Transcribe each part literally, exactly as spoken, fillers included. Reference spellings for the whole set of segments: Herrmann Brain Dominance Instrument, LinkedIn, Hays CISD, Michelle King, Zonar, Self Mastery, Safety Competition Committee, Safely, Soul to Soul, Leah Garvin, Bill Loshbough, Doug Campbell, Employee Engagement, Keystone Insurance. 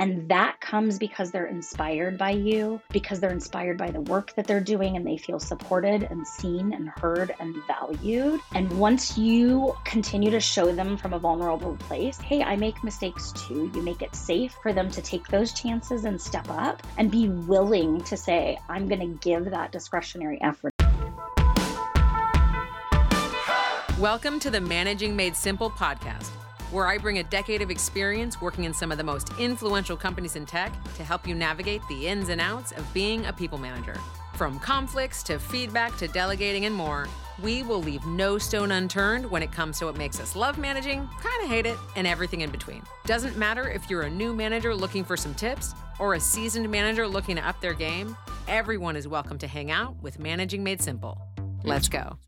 And that comes because they're inspired by you, because they're inspired by the work that they're doing, and they feel supported and seen and heard and valued. And once you continue to show them from a vulnerable place, hey, I make mistakes too, you make it safe for them to take those chances and step up and be willing to say, I'm going to give that discretionary effort. Welcome to the Managing Made Simple podcast, where I bring a decade of experience working in some of the most influential companies in tech to help you navigate the ins and outs of being a people manager. From conflicts to feedback to delegating and more, we will leave no stone unturned when it comes to what makes us love managing, kind of hate it, and everything in between. Doesn't matter if you're a new manager looking for some tips or a seasoned manager looking to up their game, everyone is welcome to hang out with Managing Made Simple. Let's go.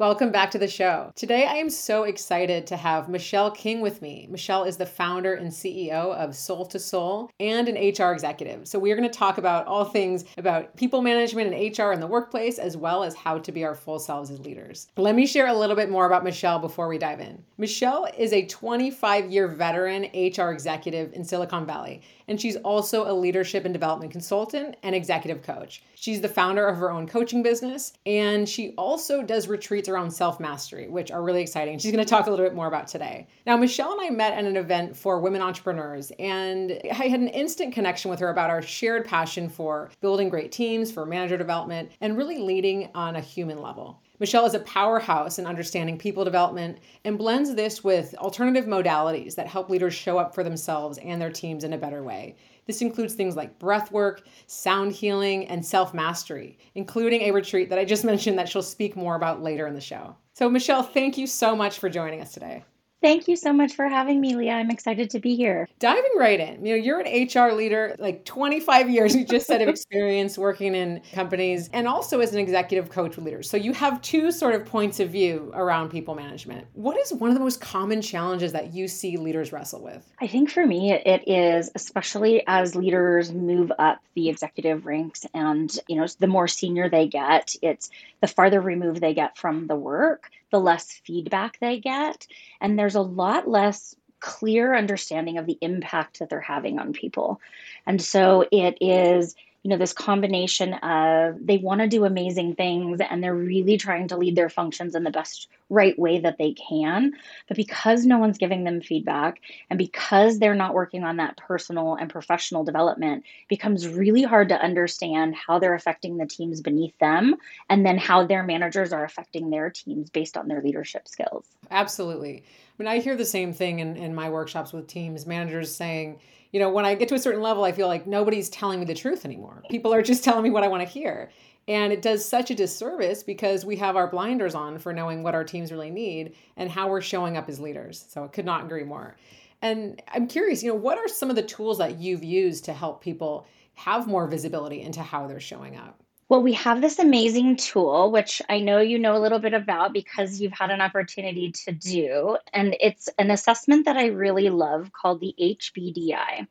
Welcome back to the show. Today, I am so excited to have Michelle King with me. Michelle is the founder and C E O of Soul to Soul and an H R executive. So we're going to talk about all things about people management and H R in the workplace, as well as how to be our full selves as leaders. Let me share a little bit more about Michelle before we dive in. Michelle is a twenty-five-year veteran H R executive in Silicon Valley, and she's also a leadership and development consultant and executive coach. She's the founder of her own coaching business, and she also does retreats around self mastery, which are really exciting. She's going to talk a little bit more about today. Now, Michelle and I met at an event for women entrepreneurs, and I had an instant connection with her about our shared passion for building great teams, for manager development, and really leading on a human level. Michelle is a powerhouse in understanding people development and blends this with alternative modalities that help leaders show up for themselves and their teams in a better way. This includes things like breath work, sound healing, and self-mastery, including a retreat that I just mentioned that she'll speak more about later in the show. So Michelle, thank you so much for joining us today. Thank you so much for having me, Leah. I'm excited to be here. Diving right in. You know, you're an H R leader, like twenty-five years, you just said, of experience working in companies and also as an executive coach with leaders. So you have two sort of points of view around people management. What is one of the most common challenges that you see leaders wrestle with? I think for me, it is, especially as leaders move up the executive ranks and, you know, the more senior they get, it's the farther removed they get from the work, the less feedback they get. And there's a lot less clear understanding of the impact that they're having on people. And so it is, you know, this combination of they want to do amazing things and they're really trying to lead their functions in the best right way that they can. But because no one's giving them feedback and because they're not working on that personal and professional development, it becomes really hard to understand how they're affecting the teams beneath them and then how their managers are affecting their teams based on their leadership skills. Absolutely. I mean, I hear the same thing in, in my workshops with teams, managers saying, you know, when I get to a certain level, I feel like nobody's telling me the truth anymore. People are just telling me what I want to hear. And it does such a disservice because we have our blinders on for knowing what our teams really need and how we're showing up as leaders. So I could not agree more. And I'm curious, you know, what are some of the tools that you've used to help people have more visibility into how they're showing up? Well, we have this amazing tool, which I know you know a little bit about because you've had an opportunity to do. And it's an assessment that I really love called the H B D I.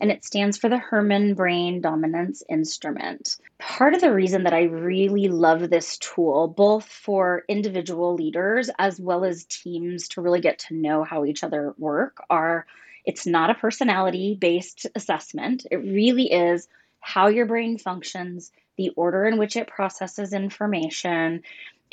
And it stands for the Herrmann Brain Dominance Instrument. Part of the reason that I really love this tool, both for individual leaders as well as teams to really get to know how each other work, are it's not a personality-based assessment. It really is how your brain functions, the order in which it processes information,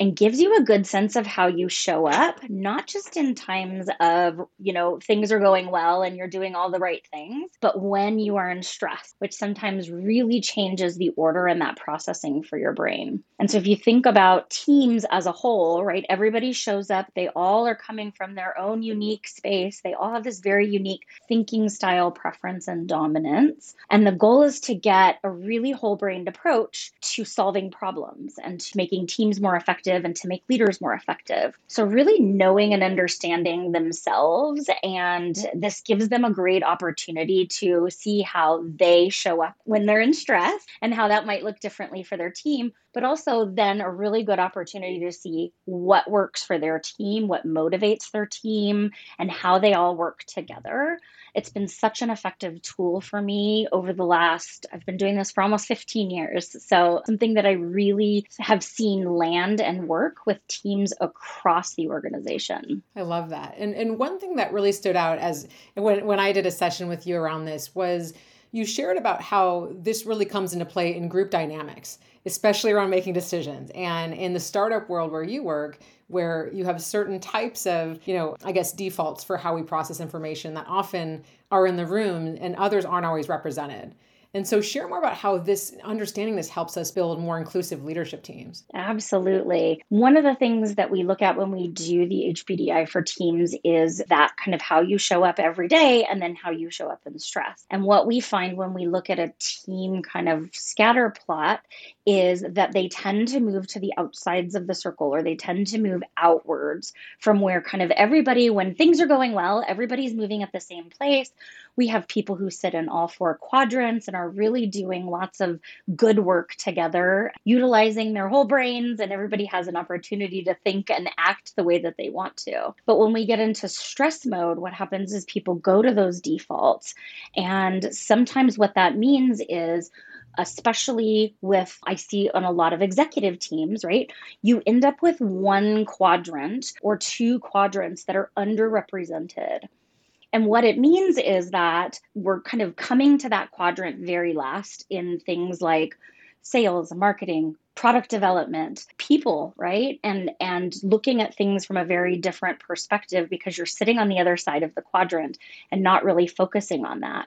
and gives you a good sense of how you show up, not just in times of, you know, things are going well and you're doing all the right things, but when you are in stress, which sometimes really changes the order and that processing for your brain. And so if you think about teams as a whole, right, everybody shows up, they all are coming from their own unique space. They all have this very unique thinking style, preference, and dominance. And the goal is to get a really whole-brained approach to solving problems and to making teams more effective and to make leaders more effective. So really knowing and understanding themselves, and this gives them a great opportunity to see how they show up when they're in stress and how that might look differently for their team, but also then a really good opportunity to see what works for their team, what motivates their team, and how they all work together. It's been such an effective tool for me over the last, I've been doing this for almost fifteen years. So something that I really have seen land and work with teams across the organization. I love that. And and one thing that really stood out as when, when I did a session with you around this was you shared about how this really comes into play in group dynamics, especially around making decisions. And in the startup world where you work, where you have certain types of, you know, I guess, defaults for how we process information that often are in the room and others aren't always represented. And so share more about how this understanding this helps us build more inclusive leadership teams. Absolutely. One of the things that we look at when we do the H B D I for teams is that kind of how you show up every day and then how you show up in stress. And what we find when we look at a team kind of scatter plot is that they tend to move to the outsides of the circle, or they tend to move outwards from where kind of everybody, when things are going well, everybody's moving at the same place. We have people who sit in all four quadrants and are really doing lots of good work together, utilizing their whole brains, and everybody has an opportunity to think and act the way that they want to. But when we get into stress mode, what happens is people go to those defaults. And sometimes what that means is, especially with, I see on a lot of executive teams, right? You end up with one quadrant or two quadrants that are underrepresented. And what it means is that we're kind of coming to that quadrant very last in things like sales, marketing, product development, people, right? And and looking at things from a very different perspective because you're sitting on the other side of the quadrant and not really focusing on that.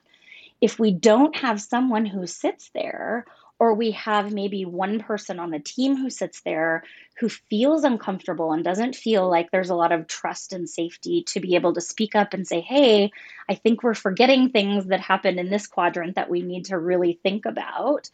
If we don't have someone who sits there, or we have maybe one person on the team who sits there who feels uncomfortable and doesn't feel like there's a lot of trust and safety to be able to speak up and say, hey, I think we're forgetting things that happen in this quadrant that we need to really think about,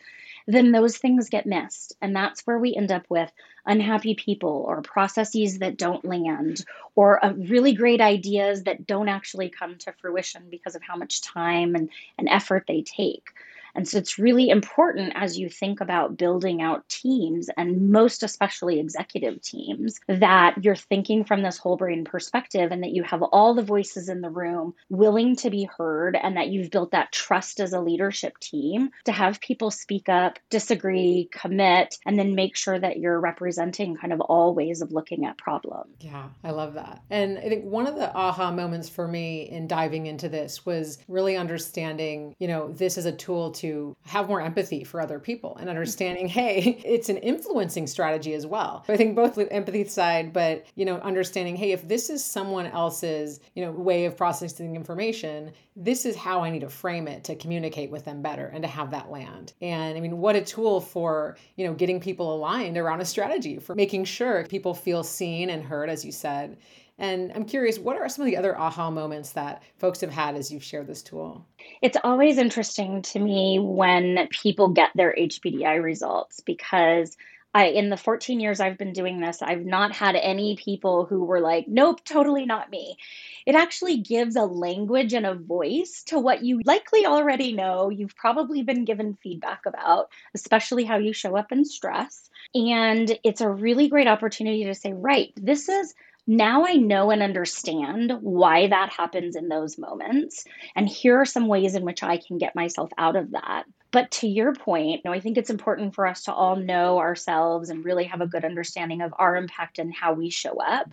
then those things get missed. And that's where we end up with unhappy people or processes that don't land or uh, really great ideas that don't actually come to fruition because of how much time and, and effort they take. And so it's really important as you think about building out teams, and most especially executive teams, that you're thinking from this whole brain perspective and that you have all the voices in the room willing to be heard, and that you've built that trust as a leadership team to have people speak up, disagree, commit, and then make sure that you're representing kind of all ways of looking at problems. Yeah, I love that. And I think one of the aha moments for me in diving into this was really understanding, you know, this is a tool to to have more empathy for other people and understanding, hey, it's an influencing strategy as well. I think both the empathy side, but, you know, understanding, hey, if this is someone else's, you know, way of processing information, this is how I need to frame it to communicate with them better and to have that land. And I mean, what a tool for, you know, getting people aligned around a strategy for making sure people feel seen and heard, as you said. And I'm curious, what are some of the other aha moments that folks have had as you've shared this tool? It's always interesting to me when people get their H B D I results, because I, in the fourteen years I've been doing this, I've not had any people who were like, nope, totally not me. It actually gives a language and a voice to what you likely already know. You've probably been given feedback about, especially how you show up in stress. And it's a really great opportunity to say, right, this is now I know and understand why that happens in those moments. And here are some ways in which I can get myself out of that. But to your point, you know, I think it's important for us to all know ourselves and really have a good understanding of our impact and how we show up.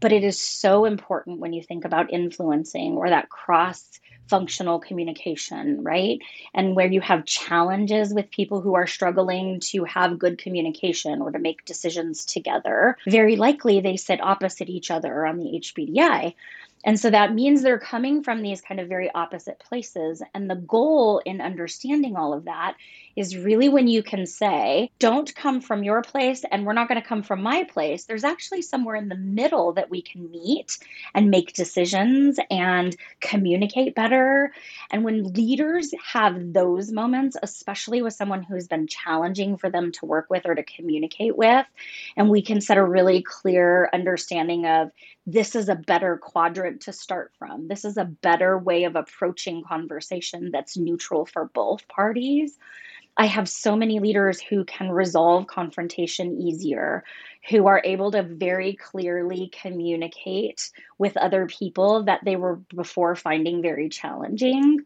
But it is so important when you think about influencing or that cross functional communication, right? And where you have challenges with people who are struggling to have good communication or to make decisions together, very likely they sit opposite each other on the H B D I. And so that means they're coming from these kind of very opposite places. And the goal in understanding all of that is really when you can say, don't come from your place and we're not going to come from my place. There's actually somewhere in the middle that we can meet and make decisions and communicate better. And when leaders have those moments, especially with someone who's been challenging for them to work with or to communicate with, and we can set a really clear understanding of, this is a better quadrant to start from. This is a better way of approaching conversation that's neutral for both parties. I have so many leaders who can resolve confrontation easier, who are able to very clearly communicate with other people that they were before finding very challenging.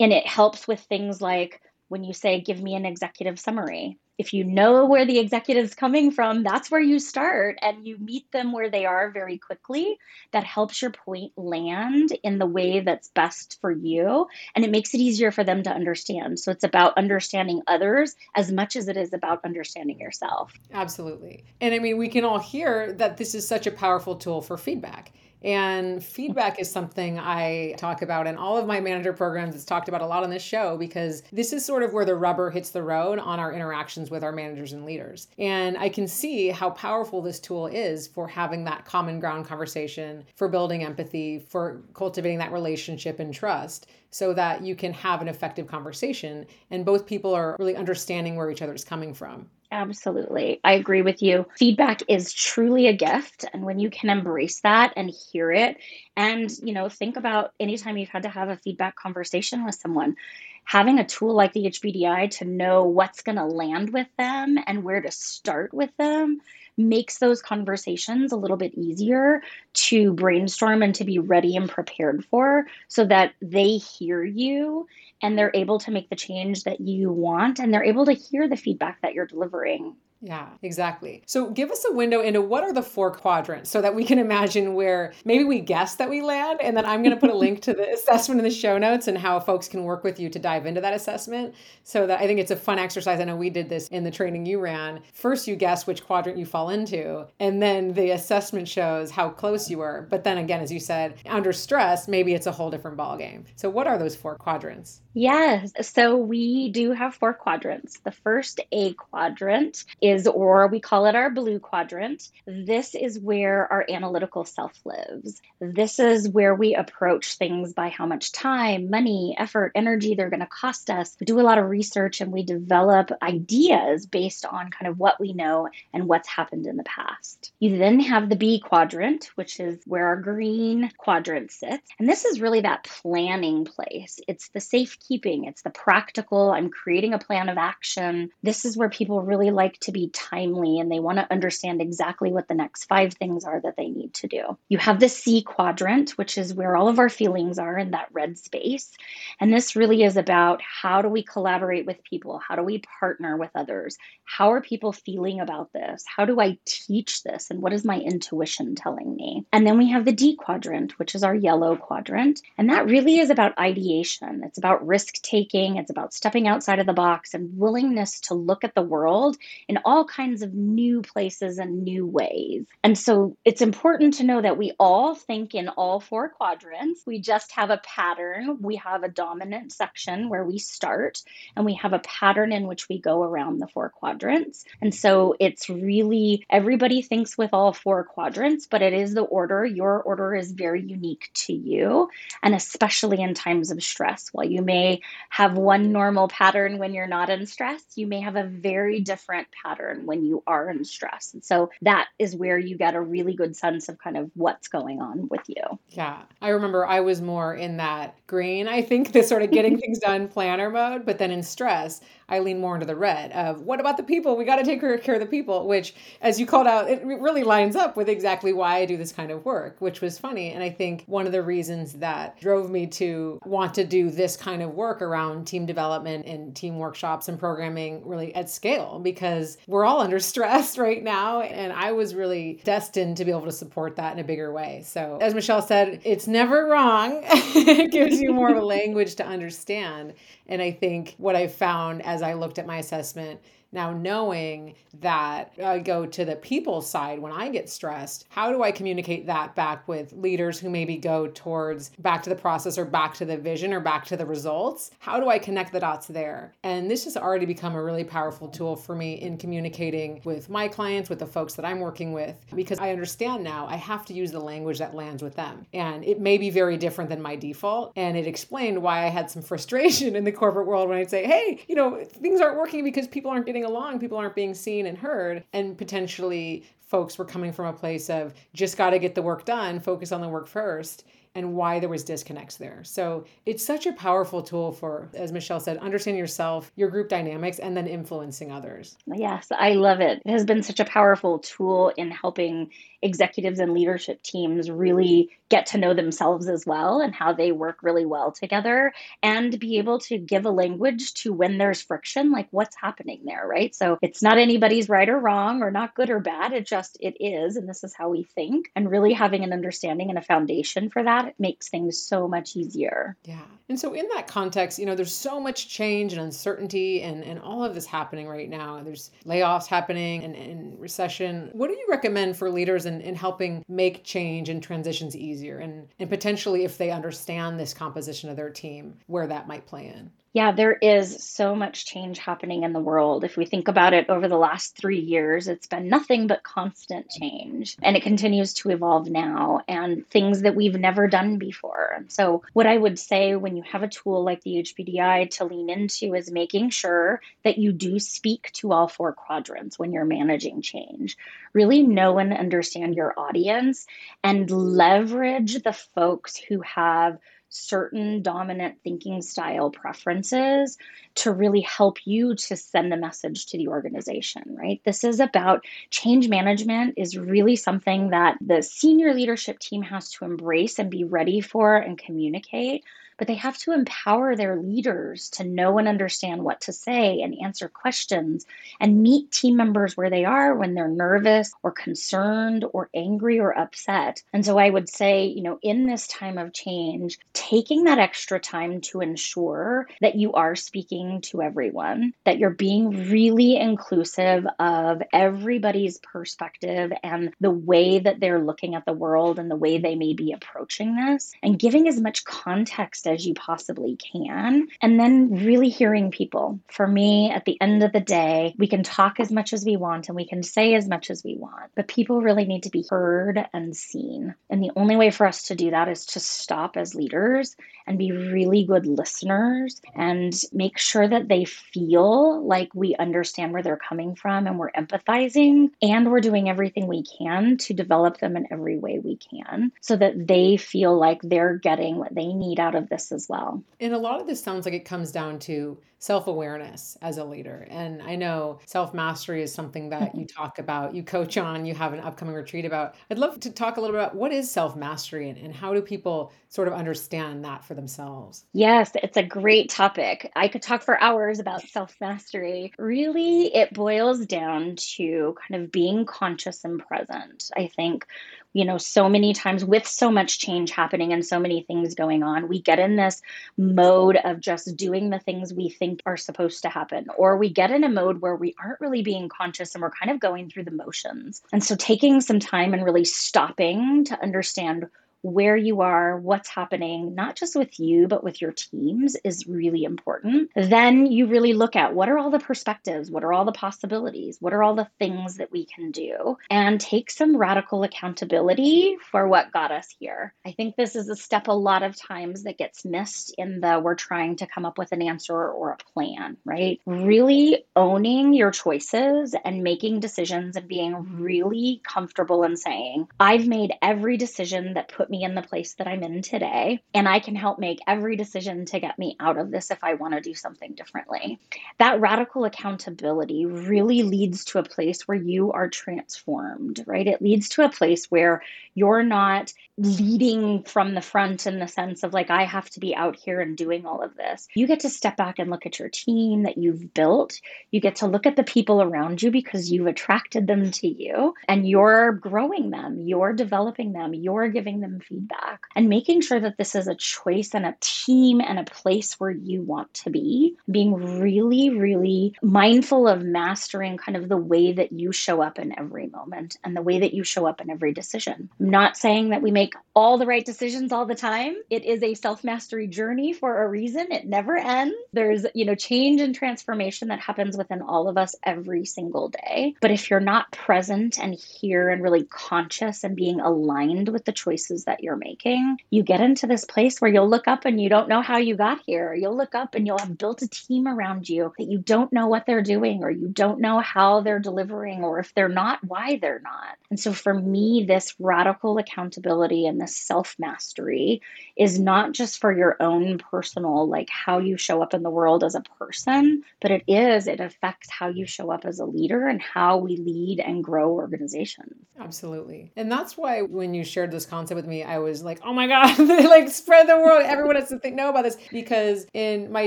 And it helps with things like when you say, give me an executive summary. If you know where the executive's coming from, that's where you start, and you meet them where they are very quickly. That helps your point land in the way that's best for you, and it makes it easier for them to understand. So it's about understanding others as much as it is about understanding yourself. Absolutely. And I mean, we can all hear that this is such a powerful tool for feedback. And feedback is something I talk about in all of my manager programs. It's talked about a lot on this show because this is sort of where the rubber hits the road on our interactions with our managers and leaders. And I can see how powerful this tool is for having that common ground conversation, for building empathy, for cultivating that relationship and trust so that you can have an effective conversation and both people are really understanding where each other is coming from. Absolutely. I agree with you. Feedback is truly a gift. And when you can embrace that and hear it, and, you know, think about anytime you've had to have a feedback conversation with someone, having a tool like the H B D I to know what's going to land with them and where to start with them makes those conversations a little bit easier to brainstorm and to be ready and prepared for, so that they hear you and they're able to make the change that you want, and they're able to hear the feedback that you're delivering. Yeah, exactly. So give us a window into what are the four quadrants so that we can imagine where maybe we guess that we land. And then I'm going to put a link to the assessment in the show notes and how folks can work with you to dive into that assessment, so that I think it's a fun exercise. I know we did this in the training you ran. First, you guess which quadrant you fall into, and then the assessment shows how close you were. But then again, as you said, under stress, maybe it's a whole different ballgame. So what are those four quadrants? Yes. So we do have four quadrants. The first A quadrant is Is, or we call it our blue quadrant. This is where our analytical self lives. This is where we approach things by how much time, money, effort, energy they're going to cost us. We do a lot of research and we develop ideas based on kind of what we know and what's happened in the past. You then have the B quadrant, which is where our green quadrant sits. And this is really that planning place. It's the safekeeping. It's the practical. I'm creating a plan of action. This is where people really like to be timely, and they want to understand exactly what the next five things are that they need to do. You have the C quadrant, which is where all of our feelings are in that red space. And this really is about, how do we collaborate with people? How do we partner with others? How are people feeling about this? How do I teach this? And what is my intuition telling me? And then we have the D quadrant, which is our yellow quadrant. And that really is about ideation. It's about risk taking. It's about stepping outside of the box and willingness to look at the world in all kinds of new places and new ways. And so it's important to know that we all think in all four quadrants. We just have a pattern. We have a dominant section where we start, and we have a pattern in which we go around the four quadrants. And so it's really, everybody thinks with all four quadrants, but it is the order. Your order is very unique to you. And especially in times of stress, while you may have one normal pattern when you're not in stress, you may have a very different pattern when you are in stress. And so that is where you get a really good sense of kind of what's going on with you. Yeah. I remember I was more in that green, I think, the sort of getting things done planner mode, but then in stress, I lean more into the red of, what about the people? We got to take care of the people, which, as you called out, it really lines up with exactly why I do this kind of work, which was funny. And I think one of the reasons that drove me to want to do this kind of work around team development and team workshops and programming really at scale, because we're all under stress right now. And I was really destined to be able to support that in a bigger way. So as Michelle said, it's never wrong. It gives you more of a language to understand. And I think what I found as I looked at my assessment, now knowing that I go to the people side when I get stressed, how do I communicate that back with leaders who maybe go towards back to the process or back to the vision or back to the results? How do I connect the dots there? And this has already become a really powerful tool for me in communicating with my clients, with the folks that I'm working with, because I understand now I have to use the language that lands with them. And it may be very different than my default. And it explained why I had some frustration in the corporate world when I'd say, hey, you know, things aren't working because people aren't getting along, people aren't being seen and heard, and potentially folks were coming from a place of just got to get the work done, focus on the work first. and why there was disconnects there. So it's such a powerful tool for, as Michelle said, understanding yourself, your group dynamics, and then influencing others. Yes, I love it. It has been such a powerful tool in helping executives and leadership teams really get to know themselves as well and how they work really well together, and be able to give a language to when there's friction, like what's happening there, right? So it's not anybody's right or wrong or not good or bad. It just, it is. And this is how we think. And really having an understanding and a foundation for that, it makes things so much easier. Yeah. And so in that context, you know, there's so much change and uncertainty and, and all of this happening right now. There's layoffs happening and, and recession. What do you recommend for leaders in, in helping make change and transitions easier? And, and potentially if they understand this composition of their team, where that might play in? Yeah, there is so much change happening in the world. If we think about it over the last three years, it's been nothing but constant change, and it continues to evolve now, and things that we've never done before. So what I would say when you have a tool like the H B D I to lean into is making sure that you do speak to all four quadrants when you're managing change. Really know and understand your audience and leverage the folks who have certain dominant thinking style preferences to really help you to send the message to the organization, right? This is about change management is really something that the senior leadership team has to embrace and be ready for and communicate, but they have to empower their leaders to know and understand what to say and answer questions and meet team members where they are when they're nervous or concerned or angry or upset. And so I would say, you know, in this time of change, taking that extra time to ensure that you are speaking to everyone, that you're being really inclusive of everybody's perspective and the way that they're looking at the world and the way they may be approaching this, and giving as much context as you possibly can, and then really hearing people. For me, at the end of the day, we can talk as much as we want and we can say as much as we want, but people really need to be heard and seen. And the only way for us to do that is to stop as leaders and be really good listeners and make sure that they feel like we understand where they're coming from and we're empathizing and we're doing everything we can to develop them in every way we can so that they feel like they're getting what they need out of this as well. And a lot of this sounds like it comes down to self-awareness as a leader. And I know self-mastery is something that you talk about, you coach on, you have an upcoming retreat about. I'd love to talk a little bit about what is self-mastery and, and how do people sort of understand that for themselves? Yes, it's a great topic. I could talk for hours about self-mastery. Really, it boils down to kind of being conscious and present. I think, you know, so many times with so much change happening and so many things going on, we get in this mode of just doing the things we think are supposed to happen, or we get in a mode where we aren't really being conscious and we're kind of going through the motions. And so taking some time and really stopping to understand where you are, what's happening, not just with you, but with your teams is really important. Then you really look at what are all the perspectives, what are all the possibilities, what are all the things that we can do, and take some radical accountability for what got us here. I think this is a step a lot of times that gets missed in the we're trying to come up with an answer or a plan, right? Really owning your choices and making decisions and being really comfortable and saying, I've made every decision that put me in the place that I'm in today, and I can help make every decision to get me out of this if I want to do something differently. That radical accountability really leads to a place where you are transformed, right? It leads to a place where you're not leading from the front in the sense of like, I have to be out here and doing all of this. You get to step back and look at your team that you've built. You get to look at the people around you because you've attracted them to you, and you're growing them, you're developing them, you're giving them feedback, and making sure that this is a choice and a team and a place where you want to be. Being really, really mindful of mastering kind of the way that you show up in every moment and the way that you show up in every decision. I'm not saying that we make all the right decisions all the time. It is a self-mastery journey for a reason. It never ends. There's, you know, change and transformation that happens within all of us every single day. But if you're not present and here and really conscious and being aligned with the choices that you're making, you get into this place where you'll look up and you don't know how you got here. You'll look up and you'll have built a team around you that you don't know what they're doing, or you don't know how they're delivering, or if they're not, why they're not. And so for me, this radical accountability mastery and this self mastery is not just for your own personal, like how you show up in the world as a person, but it is, it affects how you show up as a leader and how we lead and grow organizations. Absolutely. And that's why when you shared this concept with me, I was like, oh my God, they like spread the world. Everyone has to think, know about this, because in my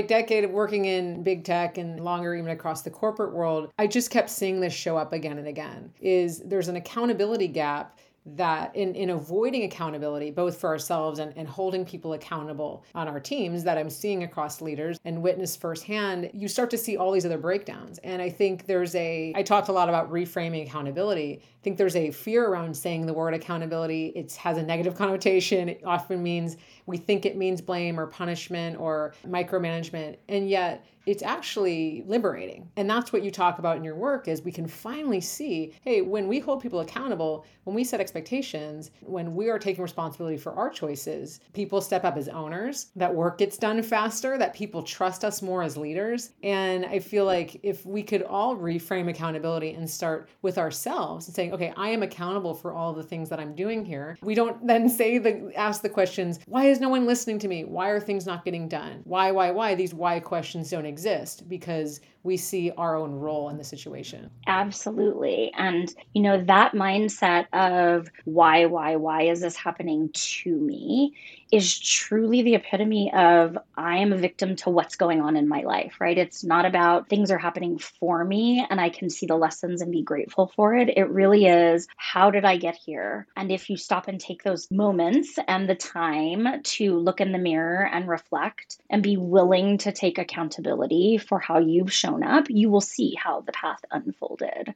decade of working in big tech and longer, even across the corporate world, I just kept seeing this show up again and again, is there's an accountability gap that in, in avoiding accountability, both for ourselves and, and holding people accountable on our teams that I'm seeing across leaders and witness firsthand, you start to see all these other breakdowns. And I think there's a, I talked a lot about reframing accountability. I think there's a fear around saying the word accountability. It has a negative connotation. It often means, we think it means blame or punishment or micromanagement. And yet it's actually liberating. And that's what you talk about in your work, is we can finally see, hey, when we hold people accountable, when we set expectations, when we are taking responsibility for our choices, people step up as owners, that work gets done faster, that people trust us more as leaders. And I feel like if we could all reframe accountability and start with ourselves and saying, okay, I am accountable for all the things that I'm doing here. We don't then say the, ask the questions, why is no one listening to me? Why are things not getting done? Why, why, why? These why questions don't exist, because we see our own role in the situation. Absolutely. And, you know, that mindset of why, why, why is this happening to me is truly the epitome of I am a victim to what's going on in my life, right? It's not about things are happening for me and I can see the lessons and be grateful for it. It really is, how did I get here? And if you stop and take those moments and the time to look in the mirror and reflect and be willing to take accountability for how you've shown up, you will see how the path unfolded.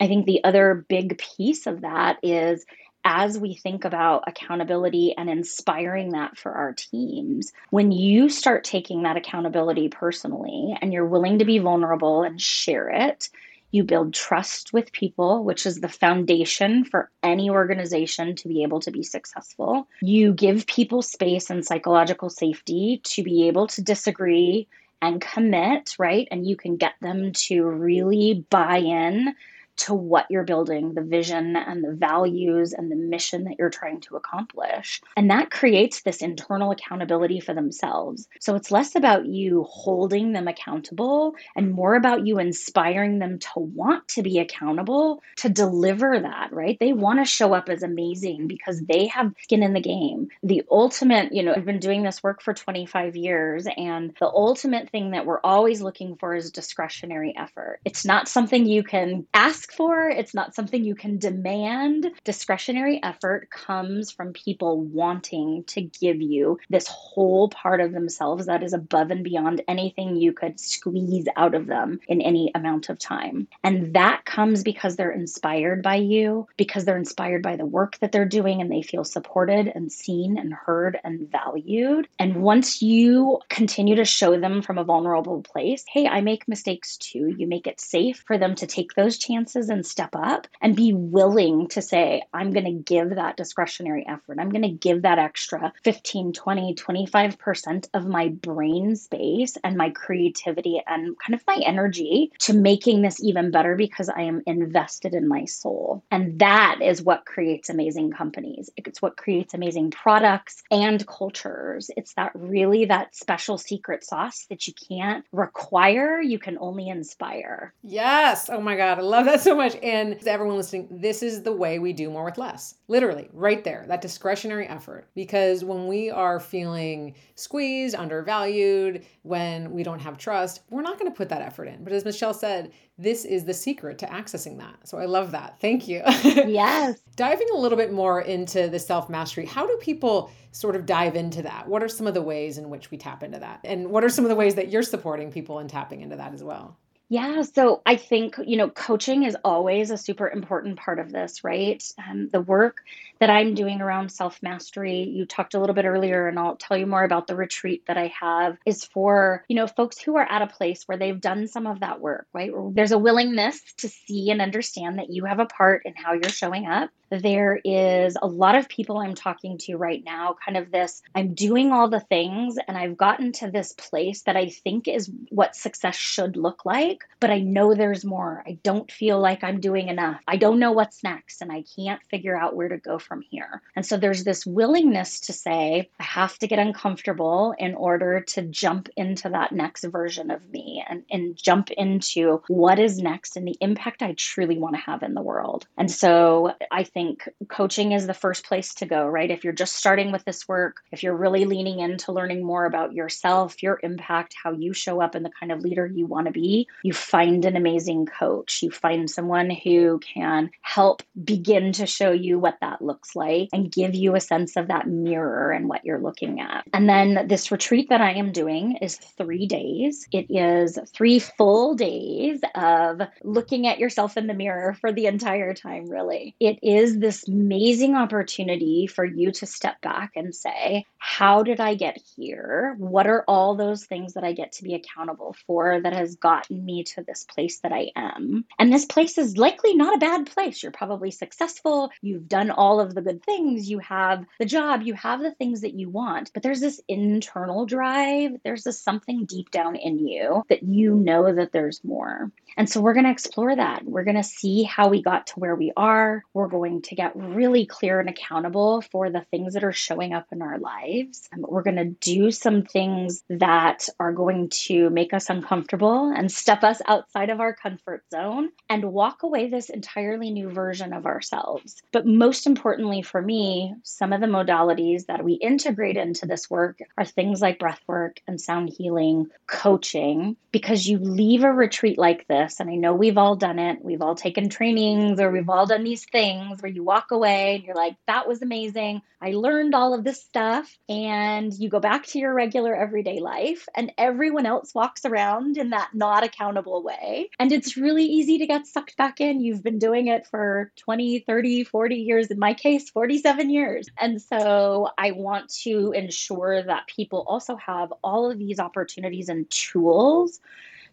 I think the other big piece of that is, as we think about accountability and inspiring that for our teams, when you start taking that accountability personally and you're willing to be vulnerable and share it, you build trust with people, which is the foundation for any organization to be able to be successful. You give people space and psychological safety to be able to disagree and commit, right? And you can get them to really buy in to what you're building, the vision and the values and the mission that you're trying to accomplish. And that creates this internal accountability for themselves. So it's less about you holding them accountable and more about you inspiring them to want to be accountable, to deliver that, right? They want to show up as amazing because they have skin in the game. The ultimate, you know, I've been doing this work for twenty-five years, and the ultimate thing that we're always looking for is discretionary effort. It's not something you can ask for. It's not something you can demand. Discretionary effort comes from people wanting to give you this whole part of themselves that is above and beyond anything you could squeeze out of them in any amount of time. And that comes because they're inspired by you, because they're inspired by the work that they're doing, and they feel supported and seen and heard and valued. And once you continue to show them from a vulnerable place, hey, I make mistakes too, you make it safe for them to take those chances and step up and be willing to say, I'm going to give that discretionary effort. I'm going to give that extra fifteen, twenty, twenty-five percent of my brain space and my creativity and kind of my energy to making this even better, because I am invested in my soul. And that is what creates amazing companies. It's what creates amazing products and cultures. It's that really that special secret sauce that you can't require. You can only inspire. Yes. Oh my God. I love that so much. And to everyone listening, this is the way we do more with less. Literally, right there, that discretionary effort. Because when we are feeling squeezed, undervalued, when we don't have trust, we're not going to put that effort in. But as Michelle said, this is the secret to accessing that. So I love that. Thank you. Yes. Diving a little bit more into the self-mastery, how do people sort of dive into that? What are some of the ways in which we tap into that? And what are some of the ways that you're supporting people in tapping into that as well? Yeah. So I think, you know, coaching is always a super important part of this, right? Um, the work that I'm doing around self-mastery, you talked a little bit earlier, and I'll tell you more about the retreat that I have, is for, you know, folks who are at a place where they've done some of that work, right? There's a willingness to see and understand that you have a part in how you're showing up. There is a lot of people I'm talking to right now, kind of this, I'm doing all the things and I've gotten to this place that I think is what success should look like, but I know there's more. I don't feel like I'm doing enough. I don't know what's next, and I can't figure out where to go from here. And so there's this willingness to say, I have to get uncomfortable in order to jump into that next version of me and, and jump into what is next and the impact I truly want to have in the world. And so I think coaching is the first place to go, right? If you're just starting with this work, if you're really leaning into learning more about yourself, your impact, how you show up and the kind of leader you want to be, you find an amazing coach. You find someone who can help begin to show you what that looks like and give you a sense of that mirror and what you're looking at. And then this retreat that I am doing is three days. It is three full days of looking at yourself in the mirror for the entire time, really. It is this amazing opportunity for you to step back and say, how did I get here? What are all those things that I get to be accountable for that has gotten me to this place that I am? And this place is likely not a bad place. You're probably successful. You've done all of the good things. You have the job. You have the things that you want. But there's this internal drive. There's this something deep down in you that you know that there's more. And so we're going to explore that. We're going to see how we got to where we are. We're going to get really clear and accountable for the things that are showing up in our lives. And we're going to do some things that are going to make us uncomfortable and step us outside of our comfort zone and walk away this entirely new version of ourselves. But most importantly for me, some of the modalities that we integrate into this work are things like breath work and sound healing, coaching, because you leave a retreat like this, and I know we've all done it, we've all taken trainings or we've all done these things where you walk away and you're like, that was amazing, I learned all of this stuff, and you go back to your regular everyday life and everyone else walks around in that not accountable way. And it's really easy to get sucked back in. You've been doing it for twenty, thirty, forty years, in my case, forty-seven years. And so I want to ensure that people also have all of these opportunities and tools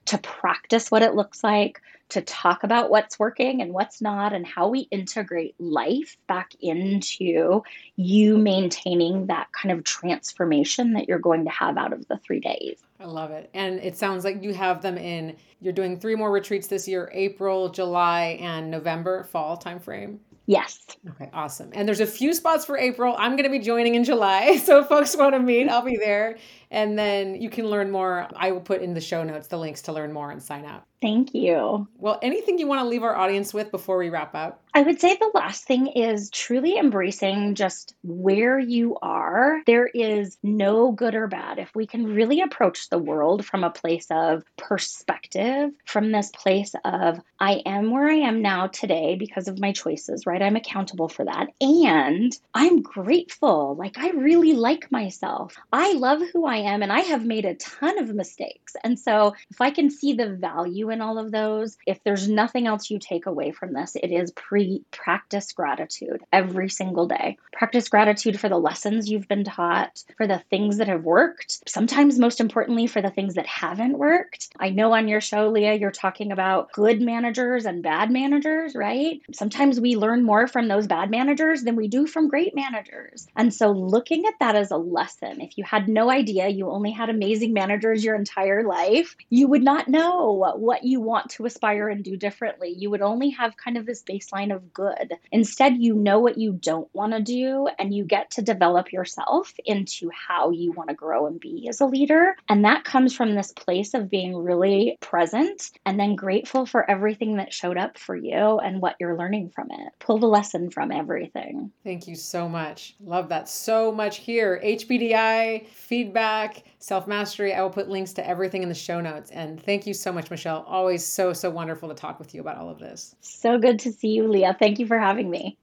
to practice what it looks like, to talk about what's working and what's not, and how we integrate life back into you maintaining that kind of transformation that you're going to have out of the three days. I love it. And it sounds like you have them in, you're doing three more retreats this year, April, July, and November, fall timeframe. Yes. Okay, awesome. And there's a few spots for April. I'm going to be joining in July. So if folks want to meet, I'll be there. And then you can learn more. I will put in the show notes the links to learn more and sign up. Thank you. Well, anything you want to leave our audience with before we wrap up? I would say the last thing is truly embracing just where you are. There is no good or bad. If we can really approach the world from a place of perspective, from this place of I am where I am now today because of my choices, right? I'm accountable for that. And I'm grateful. Like, I really like myself. I love who I am, and I have made a ton of mistakes. And so if I can see the value in all of those, if there's nothing else you take away from this, it is pre practice gratitude every single day. Practice gratitude for the lessons you've been taught, for the things that have worked, sometimes most importantly for the things that haven't worked. I know on your show, Leah, you're talking about good managers and bad managers, right? Sometimes we learn more from those bad managers than we do from great managers. And so looking at that as a lesson, if you had no idea you only had amazing managers your entire life, you would not know what you want to aspire and do differently. You would only have kind of this baseline of good. Instead, you know what you don't want to do, and you get to develop yourself into how you want to grow and be as a leader. And that comes from this place of being really present and then grateful for everything that showed up for you and what you're learning from it. Pull the lesson from everything. Thank you so much. Love that so much here. H B D I, feedback, self-mastery. I will put links to everything in the show notes. And thank you so much, Michelle. Always so, so wonderful to talk with you about all of this. So good to see you, Leah. Thank you for having me.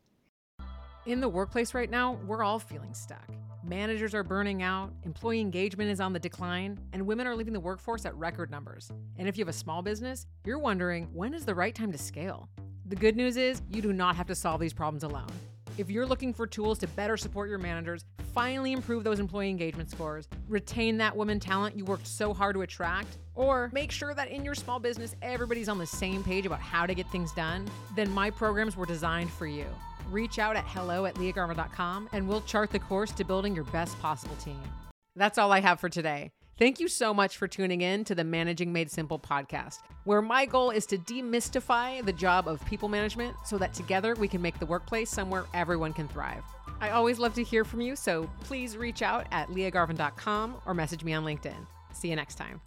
In the workplace right now, we're all feeling stuck. Managers are burning out, employee engagement is on the decline, and women are leaving the workforce at record numbers. And if you have a small business, you're wondering, when is the right time to scale? The good news is you do not have to solve these problems alone. If you're looking for tools to better support your managers, finally improve those employee engagement scores, retain that women talent you worked so hard to attract, or make sure that in your small business, everybody's on the same page about how to get things done, then my programs were designed for you. Reach out at hello at leah garvin dot com and we'll chart the course to building your best possible team. That's all I have for today. Thank you so much for tuning in to the Managing Made Simple podcast, where my goal is to demystify the job of people management so that together we can make the workplace somewhere everyone can thrive. I always love to hear from you, so please reach out at leah garvin dot com or message me on LinkedIn. See you next time.